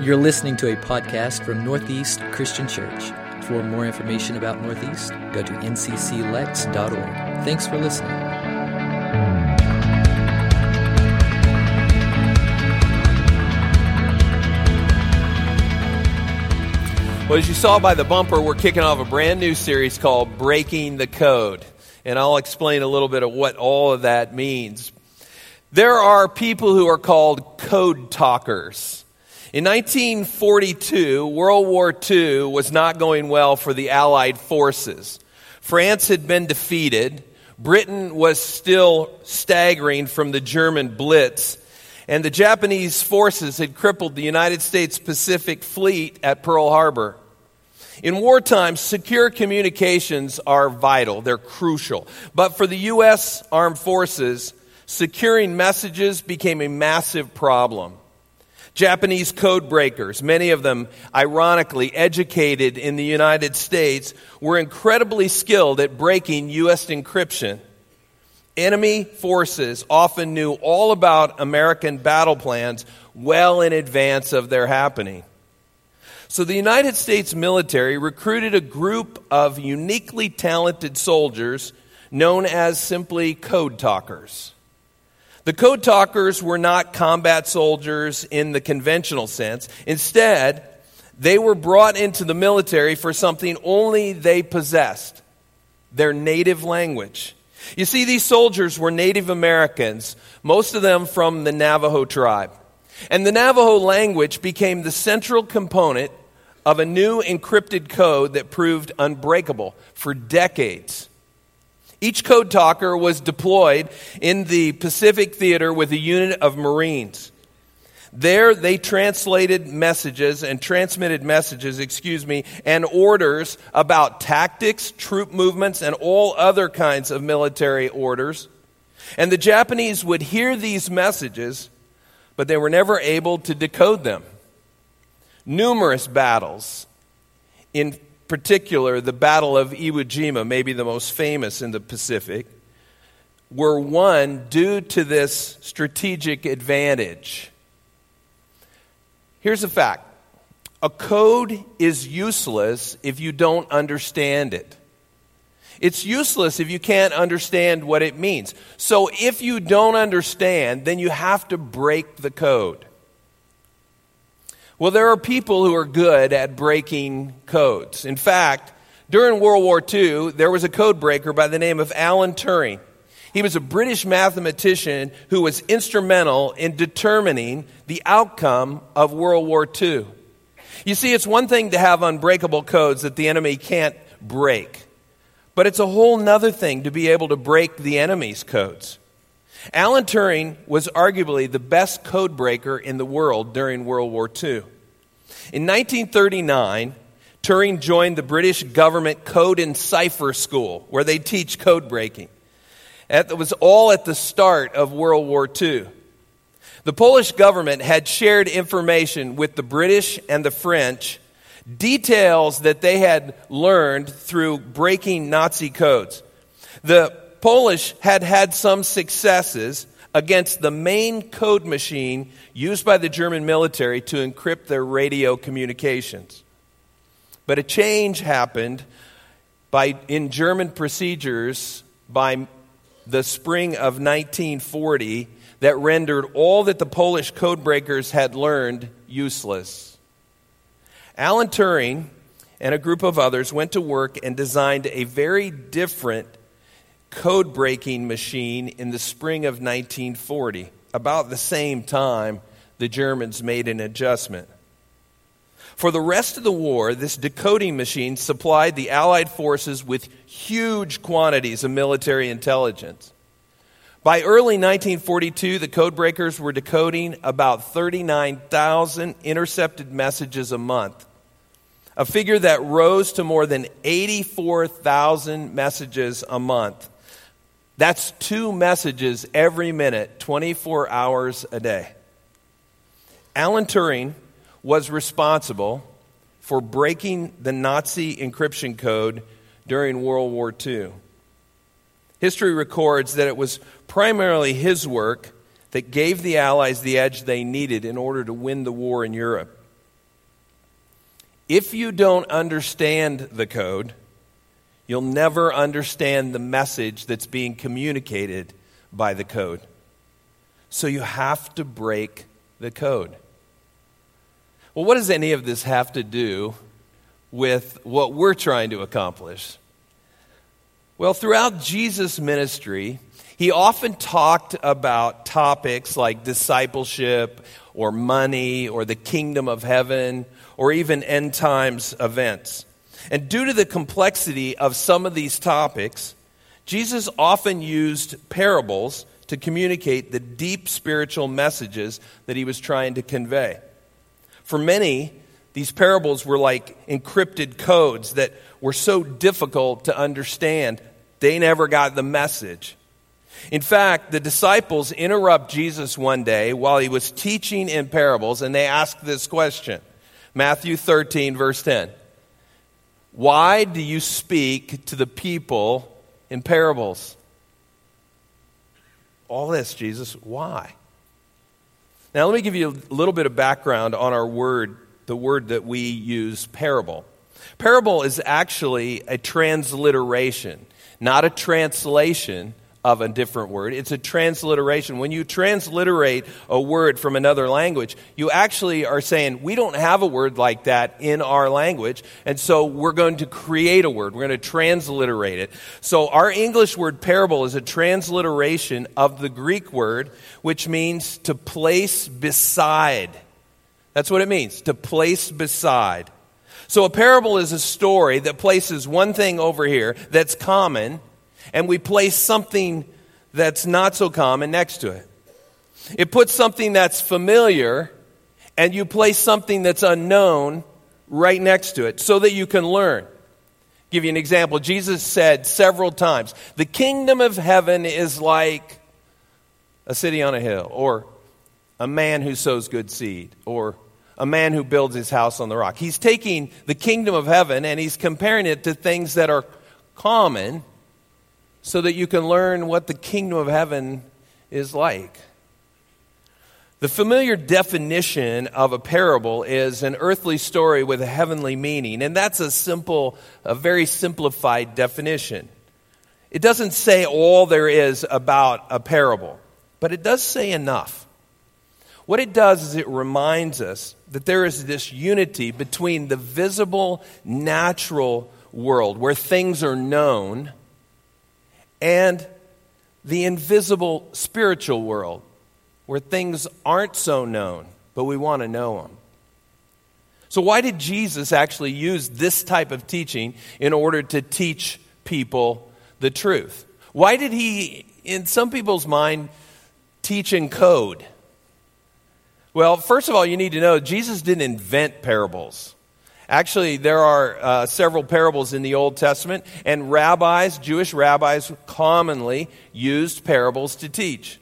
You're listening to a podcast from Northeast Christian Church. For more information about Northeast, go to ncclex.org. Thanks for listening. Well, as you saw by the bumper, we're kicking off a brand new series called Breaking the Code. And I'll explain a little bit of what all of that means. There are people who are called code talkers. In 1942, World War II was not going well for the Allied forces. France had been defeated. Britain was still staggering from the German Blitz. And the Japanese forces had crippled the United States Pacific Fleet at Pearl Harbor. In wartime, secure communications are vital. They're crucial. But for the U.S. Armed Forces, securing messages became a massive problem. Japanese code breakers, many of them ironically educated in the United States, were incredibly skilled at breaking U.S. encryption. Enemy forces often knew all about American battle plans well in advance of their happening. So the United States military recruited a group of uniquely talented soldiers known as simply code talkers. The code talkers were not combat soldiers in the conventional sense. Instead, they were brought into the military for something only they possessed, their native language. You see, these soldiers were Native Americans, most of them from the Navajo tribe. And the Navajo language became the central component of a new encrypted code that proved unbreakable for decades. Each code talker was deployed in the Pacific Theater with a unit of Marines. There they translated messages and transmitted messages, and orders about tactics, troop movements, and all other kinds of military orders. And the Japanese would hear these messages, but they were never able to decode them. Numerous battles, in particular the Battle of Iwo Jima, maybe the most famous in the Pacific, were won due to this strategic advantage. Here's a fact. A code is useless if you don't understand it. It's useless if you can't understand what it means. So if you don't understand, then you have to break the code. Well, there are people who are good at breaking codes. In fact, during World War II, there was a code breaker by the name of Alan Turing. He was a British mathematician who was instrumental in determining the outcome of World War II. You see, it's one thing to have unbreakable codes that the enemy can't break, but it's a whole nother thing to be able to break the enemy's codes. Alan Turing was arguably the best code breaker in the world during World War II. In 1939, Turing joined the British government Code and Cipher School, where they teach code breaking. That was all at the start of World War II. The Polish government had shared information with the British and the French, details that they had learned through breaking Nazi codes. The Polish had had some successes against the main code machine used by the German military to encrypt their radio communications. But a change happened in German procedures by the spring of 1940 that rendered all that the Polish code breakers had learned useless. Alan Turing and a group of others went to work and designed a very different code-breaking machine in the spring of 1940, about the same time the Germans made an adjustment. For the rest of the war, this decoding machine supplied the Allied forces with huge quantities of military intelligence. By early 1942, the code breakers were decoding about 39,000 intercepted messages a month, a figure that rose to more than 84,000 messages a month. That's two messages every minute, 24 hours a day. Alan Turing was responsible for breaking the Nazi encryption code during World War II. History records that it was primarily his work that gave the Allies the edge they needed in order to win the war in Europe. If you don't understand the code, you'll never understand the message that's being communicated by the code. So you have to break the code. Well, what does any of this have to do with what we're trying to accomplish? Well, throughout Jesus' ministry, he often talked about topics like discipleship or money or the kingdom of heaven or even end times events. And due to the complexity of some of these topics, Jesus often used parables to communicate the deep spiritual messages that he was trying to convey. For many, these parables were like encrypted codes that were so difficult to understand, they never got the message. In fact, the disciples interrupt Jesus one day while he was teaching in parables, and they ask this question. Matthew 13, verse 10. Why do you speak to the people in parables? All this, Jesus, why? Now, let me give you a little bit of background on our word, the word that we use, parable. Parable is actually a transliteration, not a translation of a different word. It's a transliteration. When you transliterate a word from another language, you actually are saying, we don't have a word like that in our language, and so we're going to create a word. We're going to transliterate it. So our English word parable is a transliteration of the Greek word, which means to place beside. That's what it means, to place beside. So a parable is a story that places one thing over here that's common, and we place something that's not so common next to it. It puts something that's familiar, and you place something that's unknown right next to it so that you can learn. I'll give you an example. Jesus said several times, the kingdom of heaven is like a city on a hill, or a man who sows good seed, or a man who builds his house on the rock. He's taking the kingdom of heaven, and he's comparing it to things that are common, so that you can learn what the kingdom of heaven is like. The familiar definition of a parable is an earthly story with a heavenly meaning, and that's a very simplified definition. It doesn't say all there is about a parable, but it does say enough. What it does is it reminds us that there is this unity between the visible, natural world where things are known and the invisible spiritual world where things aren't so known, but we want to know them. So why did Jesus actually use this type of teaching in order to teach people the truth? Why did he, in some people's mind, teach in code? Well, first of all, you need to know Jesus didn't invent parables. Actually, there are several parables in the Old Testament, and Jewish rabbis commonly used parables to teach.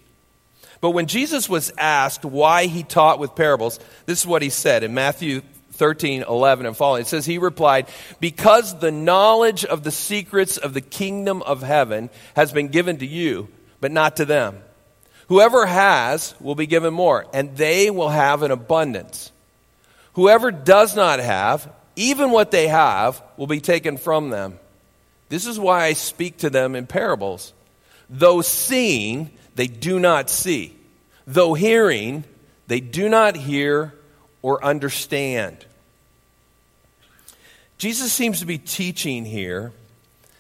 But when Jesus was asked why he taught with parables, this is what he said in Matthew 13, 11 and following. It says, he replied, because the knowledge of the secrets of the kingdom of heaven has been given to you, but not to them. Whoever has will be given more, and they will have an abundance. Whoever does not have, even what they have, will be taken from them. This is why I speak to them in parables. Though seeing, they do not see. Though hearing, they do not hear or understand. Jesus seems to be teaching here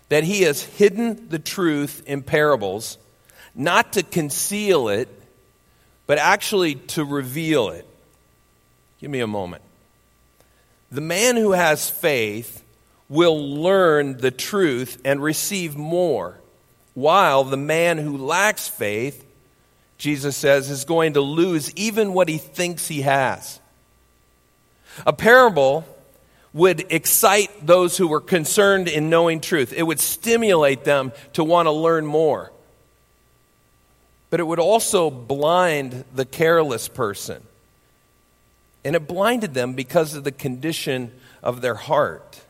that he has hidden the truth in parables, not to conceal it, but actually to reveal it. Give me a moment. The man who has faith will learn the truth and receive more, while the man who lacks faith, Jesus says, is going to lose even what he thinks he has. A parable would excite those who were concerned in knowing truth. It would stimulate them to want to learn more. But it would also blind the careless person. And it blinded them because of the condition of their heart.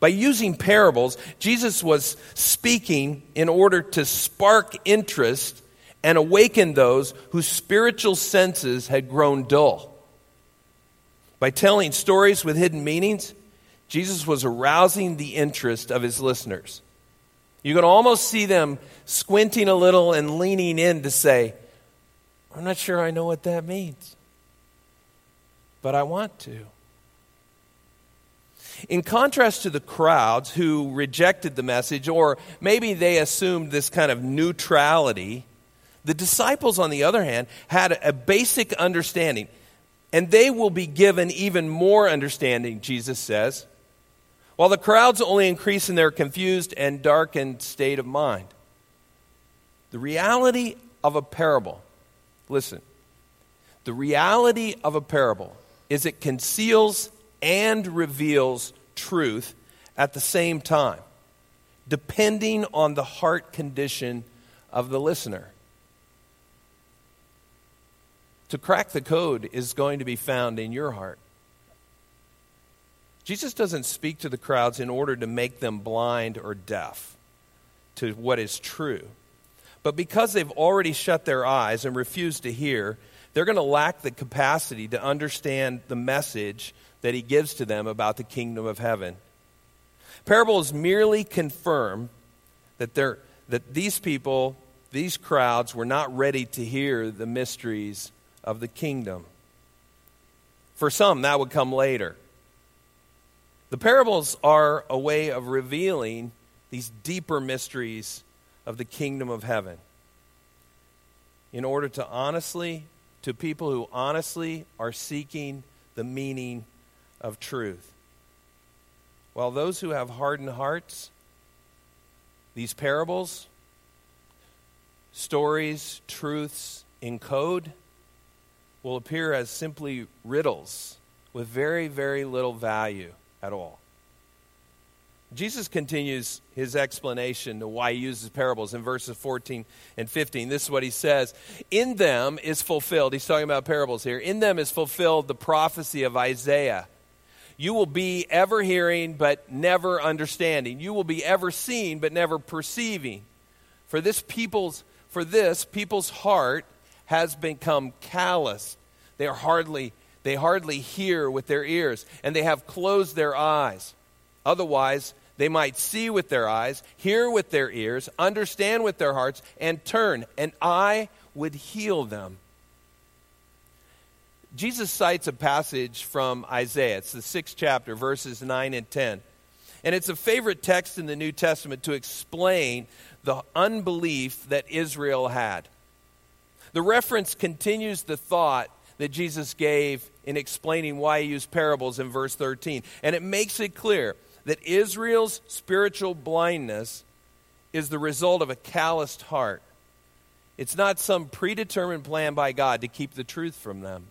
By using parables, Jesus was speaking in order to spark interest and awaken those whose spiritual senses had grown dull. By telling stories with hidden meanings, Jesus was arousing the interest of his listeners. You can almost see them squinting a little and leaning in to say, I'm not sure I know what that means, but I want to. In contrast to the crowds who rejected the message, or maybe they assumed this kind of neutrality, the disciples, on the other hand, had a basic understanding, and they will be given even more understanding, Jesus says, while the crowds only increase in their confused and darkened state of mind. The reality of a parable, listen, the reality of a parable is it conceals and reveals truth at the same time, depending on the heart condition of the listener. To crack the code is going to be found in your heart. Jesus doesn't speak to the crowds in order to make them blind or deaf to what is true. But because they've already shut their eyes and refused to hear, they're going to lack the capacity to understand the message that he gives to them about the kingdom of heaven. Parables merely confirm that these people, these crowds, were not ready to hear the mysteries of the kingdom. For some, that would come later. The parables are a way of revealing these deeper mysteries of the kingdom of heaven in order to people who honestly are seeking the meaning of truth. While those who have hardened hearts, these parables, stories, truths in code will appear as simply riddles with very, very little value at all. Jesus continues his explanation to why he uses parables in verses 14 and 15. This is what he says. In them is fulfilled, he's talking about parables here, in them is fulfilled the prophecy of Isaiah. You will be ever hearing but never understanding. You will be ever seeing but never perceiving. For this people's heart has become callous. They hardly hear with their ears, and they have closed their eyes. Otherwise, they might see with their eyes, hear with their ears, understand with their hearts, and turn, and I would heal them. Jesus cites a passage from Isaiah. It's the 6th chapter, verses 9 and 10. And it's a favorite text in the New Testament to explain the unbelief that Israel had. The reference continues the thought that Jesus gave in explaining why he used parables in verse 13. And it makes it clear that Israel's spiritual blindness is the result of a calloused heart. It's not some predetermined plan by God to keep the truth from them.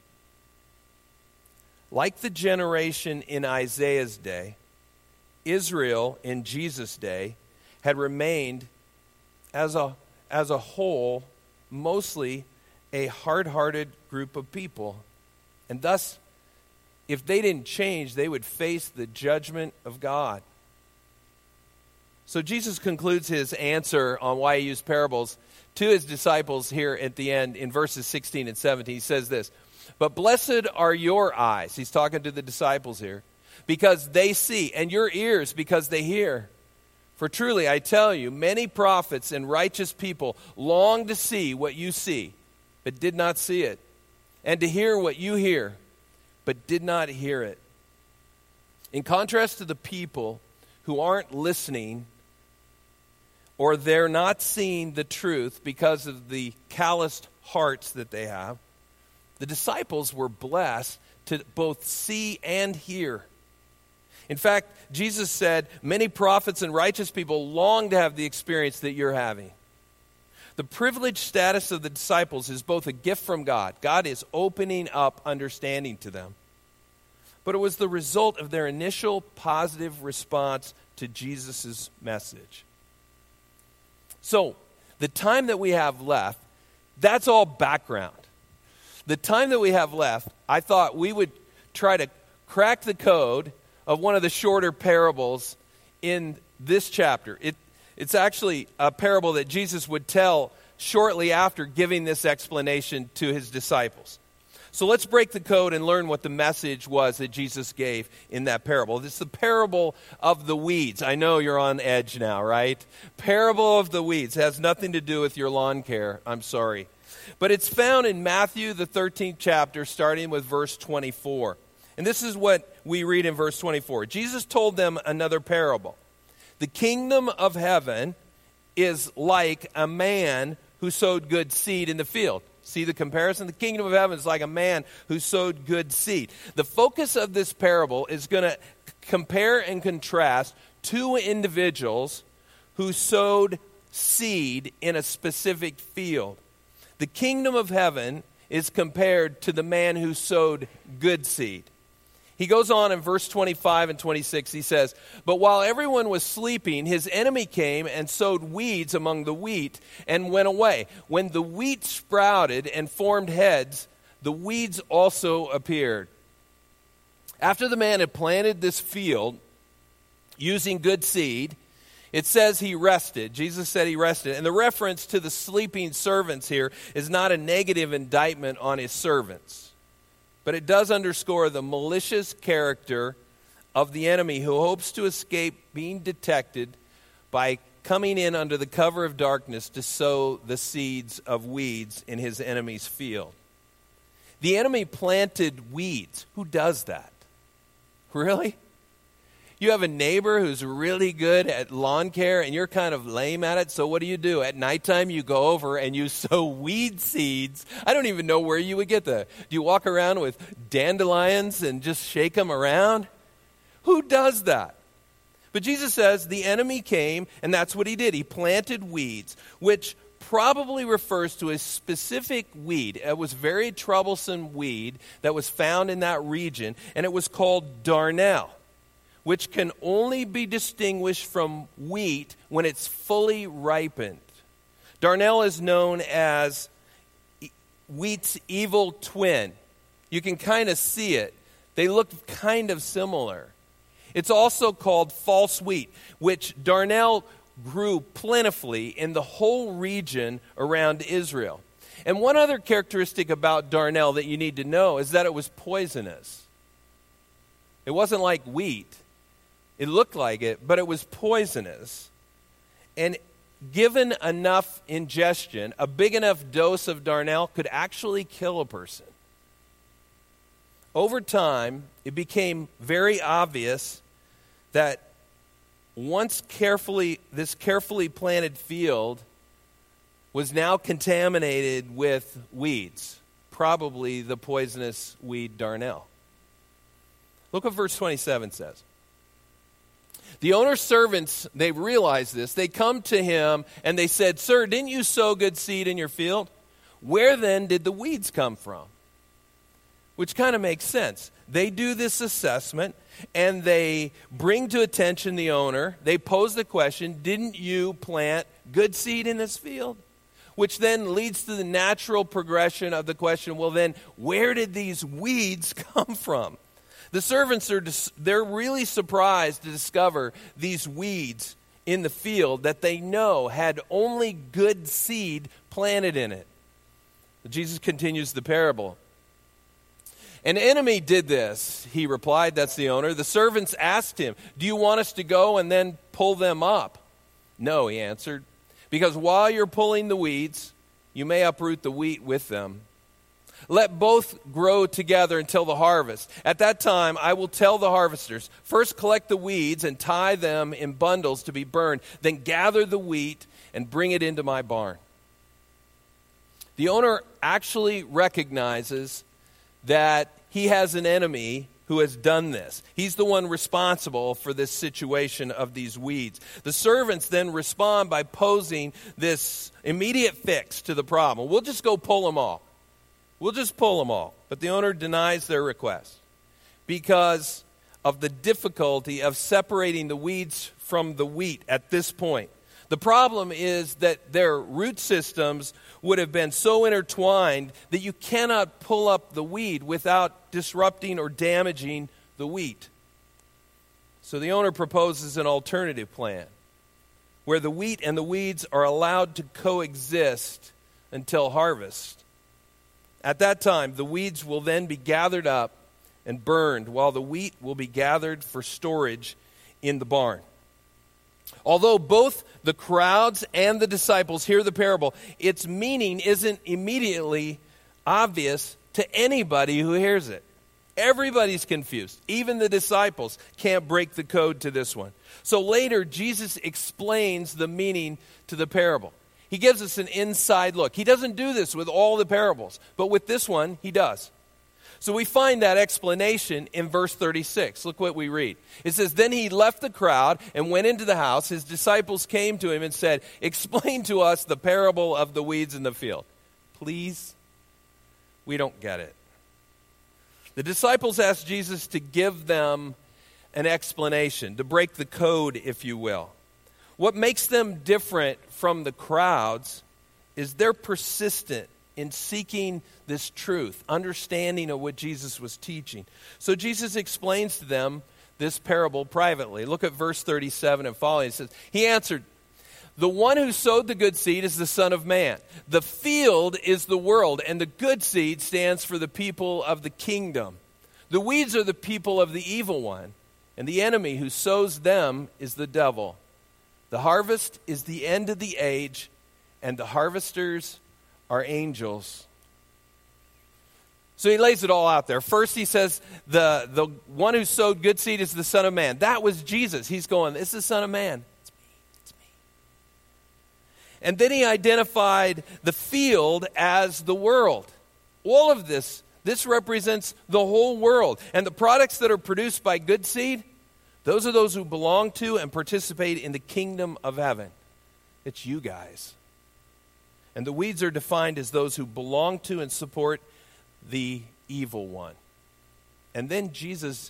Like the generation in Isaiah's day, Israel in Jesus' day had remained as a whole mostly a hard-hearted group of people. And thus, if they didn't change, they would face the judgment of God. So Jesus concludes his answer on why he used parables to his disciples here at the end in verses 16 and 17. He says this, but blessed are your eyes, he's talking to the disciples here, because they see, and your ears because they hear. For truly, I tell you, many prophets and righteous people long to see what you see, but did not see it, and to hear what you hear, but did not hear it. In contrast to the people who aren't listening, or they're not seeing the truth because of the calloused hearts that they have, the disciples were blessed to both see and hear. In fact, Jesus said, many prophets and righteous people long to have the experience that you're having. The privileged status of the disciples is both a gift from God. God is opening up understanding to them. But it was the result of their initial positive response to Jesus' message. So, the time that we have left, that's all background. The time that we have left, I thought we would try to crack the code of one of the shorter parables in this chapter. It's actually a parable that Jesus would tell shortly after giving this explanation to his disciples. So let's break the code and learn what the message was that Jesus gave in that parable. This is the parable of the weeds. I know you're on edge now, right? Parable of the weeds. It has nothing to do with your lawn care. I'm sorry. But it's found in Matthew, the 13th chapter, starting with verse 24. And this is what we read in verse 24. Jesus told them another parable. The kingdom of heaven is like a man who sowed good seed in the field. See the comparison? The kingdom of heaven is like a man who sowed good seed. The focus of this parable is going to compare and contrast two individuals who sowed seed in a specific field. The kingdom of heaven is compared to the man who sowed good seed. He goes on in verse 25 and 26, he says, "But while everyone was sleeping, his enemy came and sowed weeds among the wheat and went away. When the wheat sprouted and formed heads, the weeds also appeared. After the man had planted this field using good seed, it says he rested." Jesus said he rested. And the reference to the sleeping servants here is not a negative indictment on his servants, but it does underscore the malicious character of the enemy who hopes to escape being detected by coming in under the cover of darkness to sow the seeds of weeds in his enemy's field. The enemy planted weeds. Who does that? Really? You have a neighbor who's really good at lawn care and you're kind of lame at it, so what do? At nighttime, you go over and you sow weed seeds. I don't even know where you would get that. Do you walk around with dandelions and just shake them around? Who does that? But Jesus says the enemy came, and that's what he did. He planted weeds, which probably refers to a specific weed. It was a very troublesome weed that was found in that region, and it was called Darnel, which can only be distinguished from wheat when it's fully ripened. Darnel is known as wheat's evil twin. You can kind of see it. They look kind of similar. It's also called false wheat, which Darnel grew plentifully in the whole region around Israel. And one other characteristic about Darnel that you need to know is that it was poisonous. It wasn't like wheat. It looked like it, but it was poisonous. And given enough ingestion, a big enough dose of Darnel could actually kill a person. Over time, it became very obvious that once this carefully planted field was now contaminated with weeds, probably the poisonous weed Darnel. Look what verse 27 says. The owner's servants, they realized this. They come to him and they said, "Sir, didn't you sow good seed in your field? Where then did the weeds come from?" Which kind of makes sense. They do this assessment and they bring to attention the owner. They pose the question, "Didn't you plant good seed in this field?" Which then leads to the natural progression of the question, well then, where did these weeds come from? The servants, they're really surprised to discover these weeds in the field that they know had only good seed planted in it. Jesus continues the parable. "An enemy did this," he replied. That's the owner. "The servants asked him, 'Do you want us to go and then pull them up?' 'No,' he answered, 'because while you're pulling the weeds, you may uproot the wheat with them. Let both grow together until the harvest. At that time, I will tell the harvesters, first collect the weeds and tie them in bundles to be burned. Then gather the wheat and bring it into my barn.'" The owner actually recognizes that he has an enemy who has done this. He's the one responsible for this situation of these weeds. The servants then respond by posing this immediate fix to the problem. "We'll just go pull them all. We'll just pull them all." But the owner denies their request because of the difficulty of separating the weeds from the wheat at this point. The problem is that their root systems would have been so intertwined that you cannot pull up the weed without disrupting or damaging the wheat. So the owner proposes an alternative plan where the wheat and the weeds are allowed to coexist until harvest. At that time, the weeds will then be gathered up and burned, while the wheat will be gathered for storage in the barn. Although both the crowds and the disciples hear the parable, its meaning isn't immediately obvious to anybody who hears it. Everybody's confused. Even the disciples can't break the code to this one. So later, Jesus explains the meaning to the parable. He gives us an inside look. He doesn't do this with all the parables, but with this one, he does. So we find that explanation in verse 36. Look what we read. It says, "Then he left the crowd and went into the house. His disciples came to him and said, 'Explain to us the parable of the weeds in the field.'" Please? We don't get it. The disciples asked Jesus to give them an explanation, to break the code, if you will. What makes them different from the crowds is they're persistent in seeking this truth, understanding of what Jesus was teaching. So Jesus explains to them this parable privately. Look at verse 37 and following. It says, "He answered, 'The one who sowed the good seed is the Son of Man. The field is the world, and the good seed stands for the people of the kingdom. The weeds are the people of the evil one, and the enemy who sows them is the devil. The harvest is the end of the age, and the harvesters are angels.'" So he lays it all out there. First he says, the one who sowed good seed is the Son of Man. That was Jesus. He's going, it's the Son of Man. It's me. And then he identified the field as the world. All of this represents the whole world. And the products that are produced by good seed, those are those who belong to and participate in the kingdom of heaven. It's you guys. And the weeds are defined as those who belong to and support the evil one. And then Jesus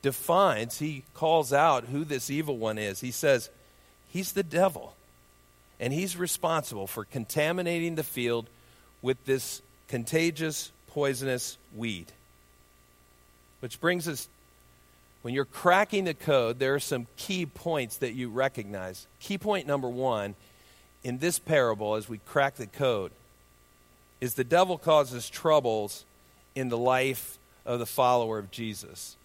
defines, he calls out who this evil one is. He says, he's the devil. And he's responsible for contaminating the field with this contagious, poisonous weed. Which brings us, when you're cracking the code, there are some key points that you recognize. Key point number one in this parable, as we crack the code, is the devil causes troubles in the life of the follower of Jesus.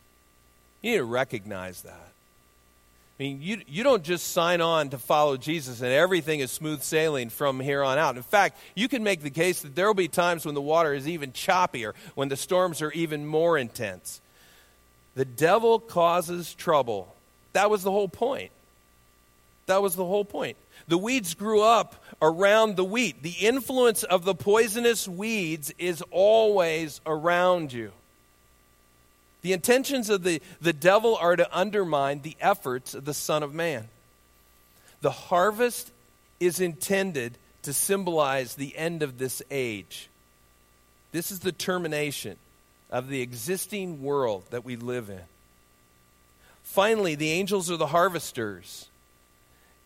You need to recognize that. I mean, you don't just sign on to follow Jesus and everything is smooth sailing from here on out. In fact, you can make the case that there will be times when the water is even choppier, when the storms are even more intense. The devil causes trouble. That was the whole point. That was the whole point. The weeds grew up around the wheat. The influence of the poisonous weeds is always around you. The intentions of the devil are to undermine the efforts of the Son of Man. The harvest is intended to symbolize the end of this age. This is the termination of the existing world that we live in. Finally, the angels are the harvesters.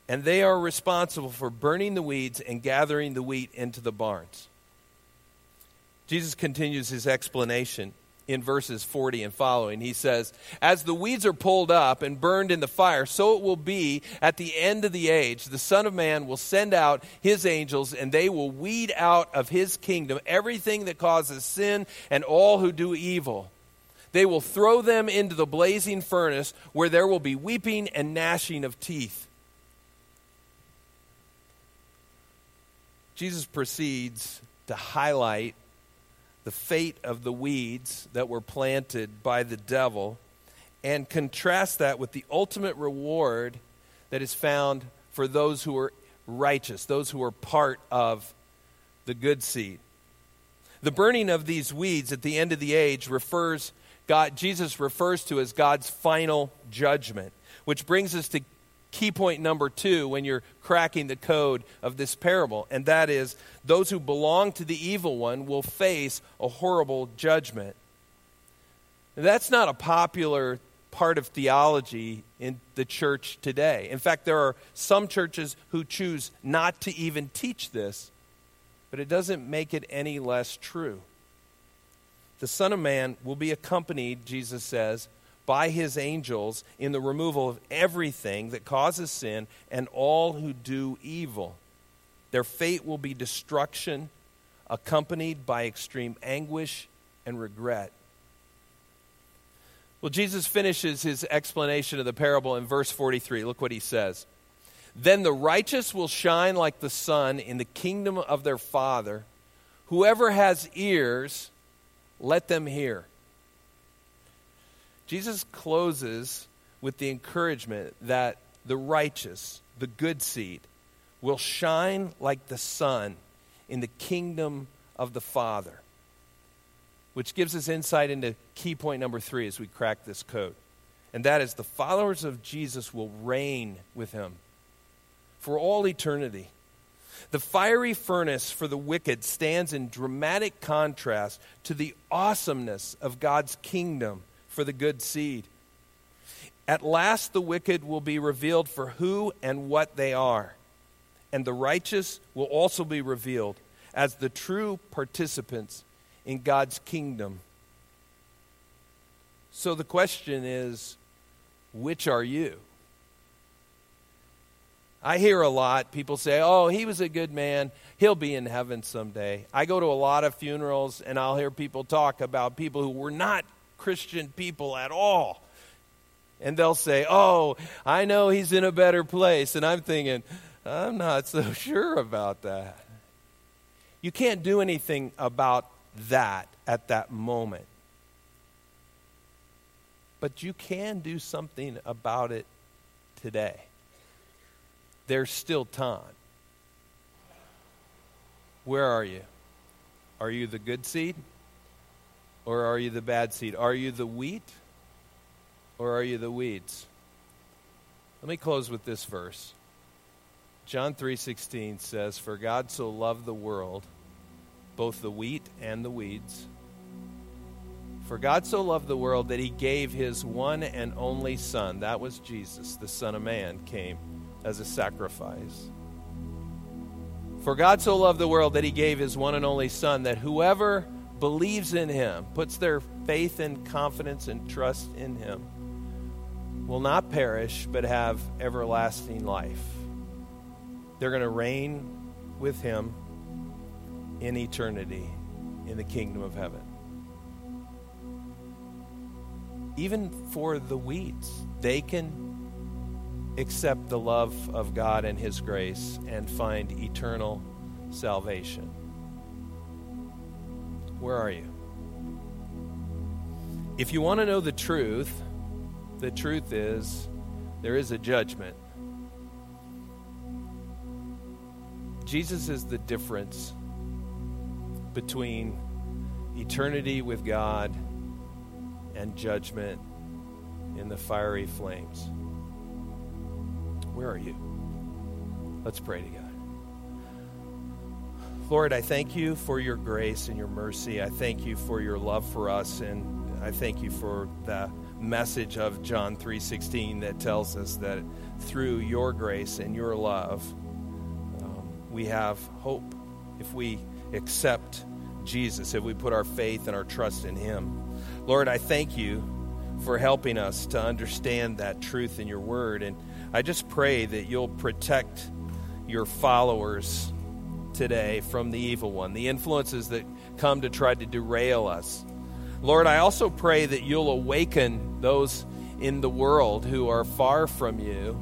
And they are responsible for burning the weeds and gathering the wheat into the barns. Jesus continues his explanation in verses 40 and following. He says, "As the weeds are pulled up and burned in the fire, so it will be at the end of the age. The Son of Man will send out his angels, and they will weed out of his kingdom everything that causes sin and all who do evil. They will throw them into the blazing furnace, where there will be weeping and gnashing of teeth." Jesus proceeds to highlight the fate of the weeds that were planted by the devil and contrast that with the ultimate reward that is found for those who are righteous, those who are part of the good seed. The burning of these weeds at the end of the age Jesus refers to as God's final judgment, which brings us to key point number two when you're cracking the code of this parable, and that is those who belong to the evil one will face a horrible judgment. Now, that's not a popular part of theology in the church today. In fact, there are some churches who choose not to even teach this, but it doesn't make it any less true. The Son of Man will be accompanied, Jesus says, by his angels in the removal of everything that causes sin and all who do evil. Their fate will be destruction, accompanied by extreme anguish and regret. Well, Jesus finishes his explanation of the parable in verse 43. Look what he says. Then the righteous will shine like the sun in the kingdom of their Father. Whoever has ears, let them hear. Jesus closes with the encouragement that the righteous, the good seed, will shine like the sun in the kingdom of the Father. Which gives us insight into key point number 3 as we crack this code. And that is the followers of Jesus will reign with him for all eternity. The fiery furnace for the wicked stands in dramatic contrast to the awesomeness of God's kingdom for the good seed. At last the wicked will be revealed for who and what they are. And the righteous will also be revealed as the true participants in God's kingdom. So the question is, which are you? I hear a lot, people say, oh, he was a good man, he'll be in heaven someday. I go to a lot of funerals and I'll hear people talk about people who were not Christian people at all. And they'll say, oh, I know he's in a better place. And I'm thinking, I'm not so sure about that. You can't do anything about that at that moment. But you can do something about it today. There's still time. Where are you? Are you the good seed? Or are you the bad seed? Are you the wheat? Or are you the weeds? Let me close with this verse. John 3:16 says, for God so loved the world, both the wheat and the weeds. For God so loved the world that he gave his one and only Son. That was Jesus, the Son of Man, came as a sacrifice. For God so loved the world that he gave his one and only Son, that whoever believes in him, puts their faith and confidence and trust in him, will not perish but have everlasting life. They're going to reign with him in eternity in the kingdom of heaven. Even for the weeds, they can accept the love of God and his grace and find eternal salvation. Where are you? If you want to know the truth is there is a judgment. Jesus is the difference between eternity with God and judgment in the fiery flames. Where are you? Let's pray together. Lord, I thank you for your grace and your mercy. I thank you for your love for us, and I thank you for the message of John 3:16 that tells us that through your grace and your love, we have hope if we accept Jesus, if we put our faith and our trust in him. Lord, I thank you for helping us to understand that truth in your word. And I just pray that you'll protect your followers today from the evil one, the influences that come to try to derail us. Lord, I also pray that you'll awaken those in the world who are far from you,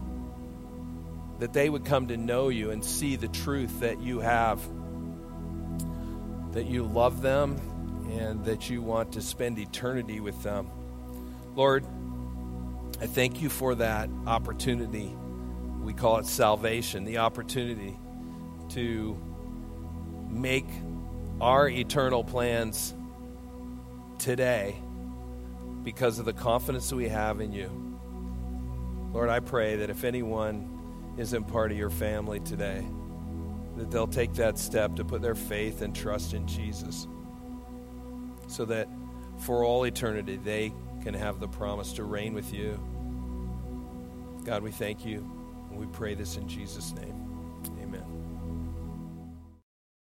that they would come to know you and see the truth that you have, that you love them and that you want to spend eternity with them. Lord, I thank you for that opportunity. We call it salvation, the opportunity to make our eternal plans today because of the confidence that we have in you. Lord, I pray that if anyone isn't part of your family today, that they'll take that step to put their faith and trust in Jesus so that for all eternity they can have the promise to reign with you. God, we thank you, and we pray this in Jesus' name.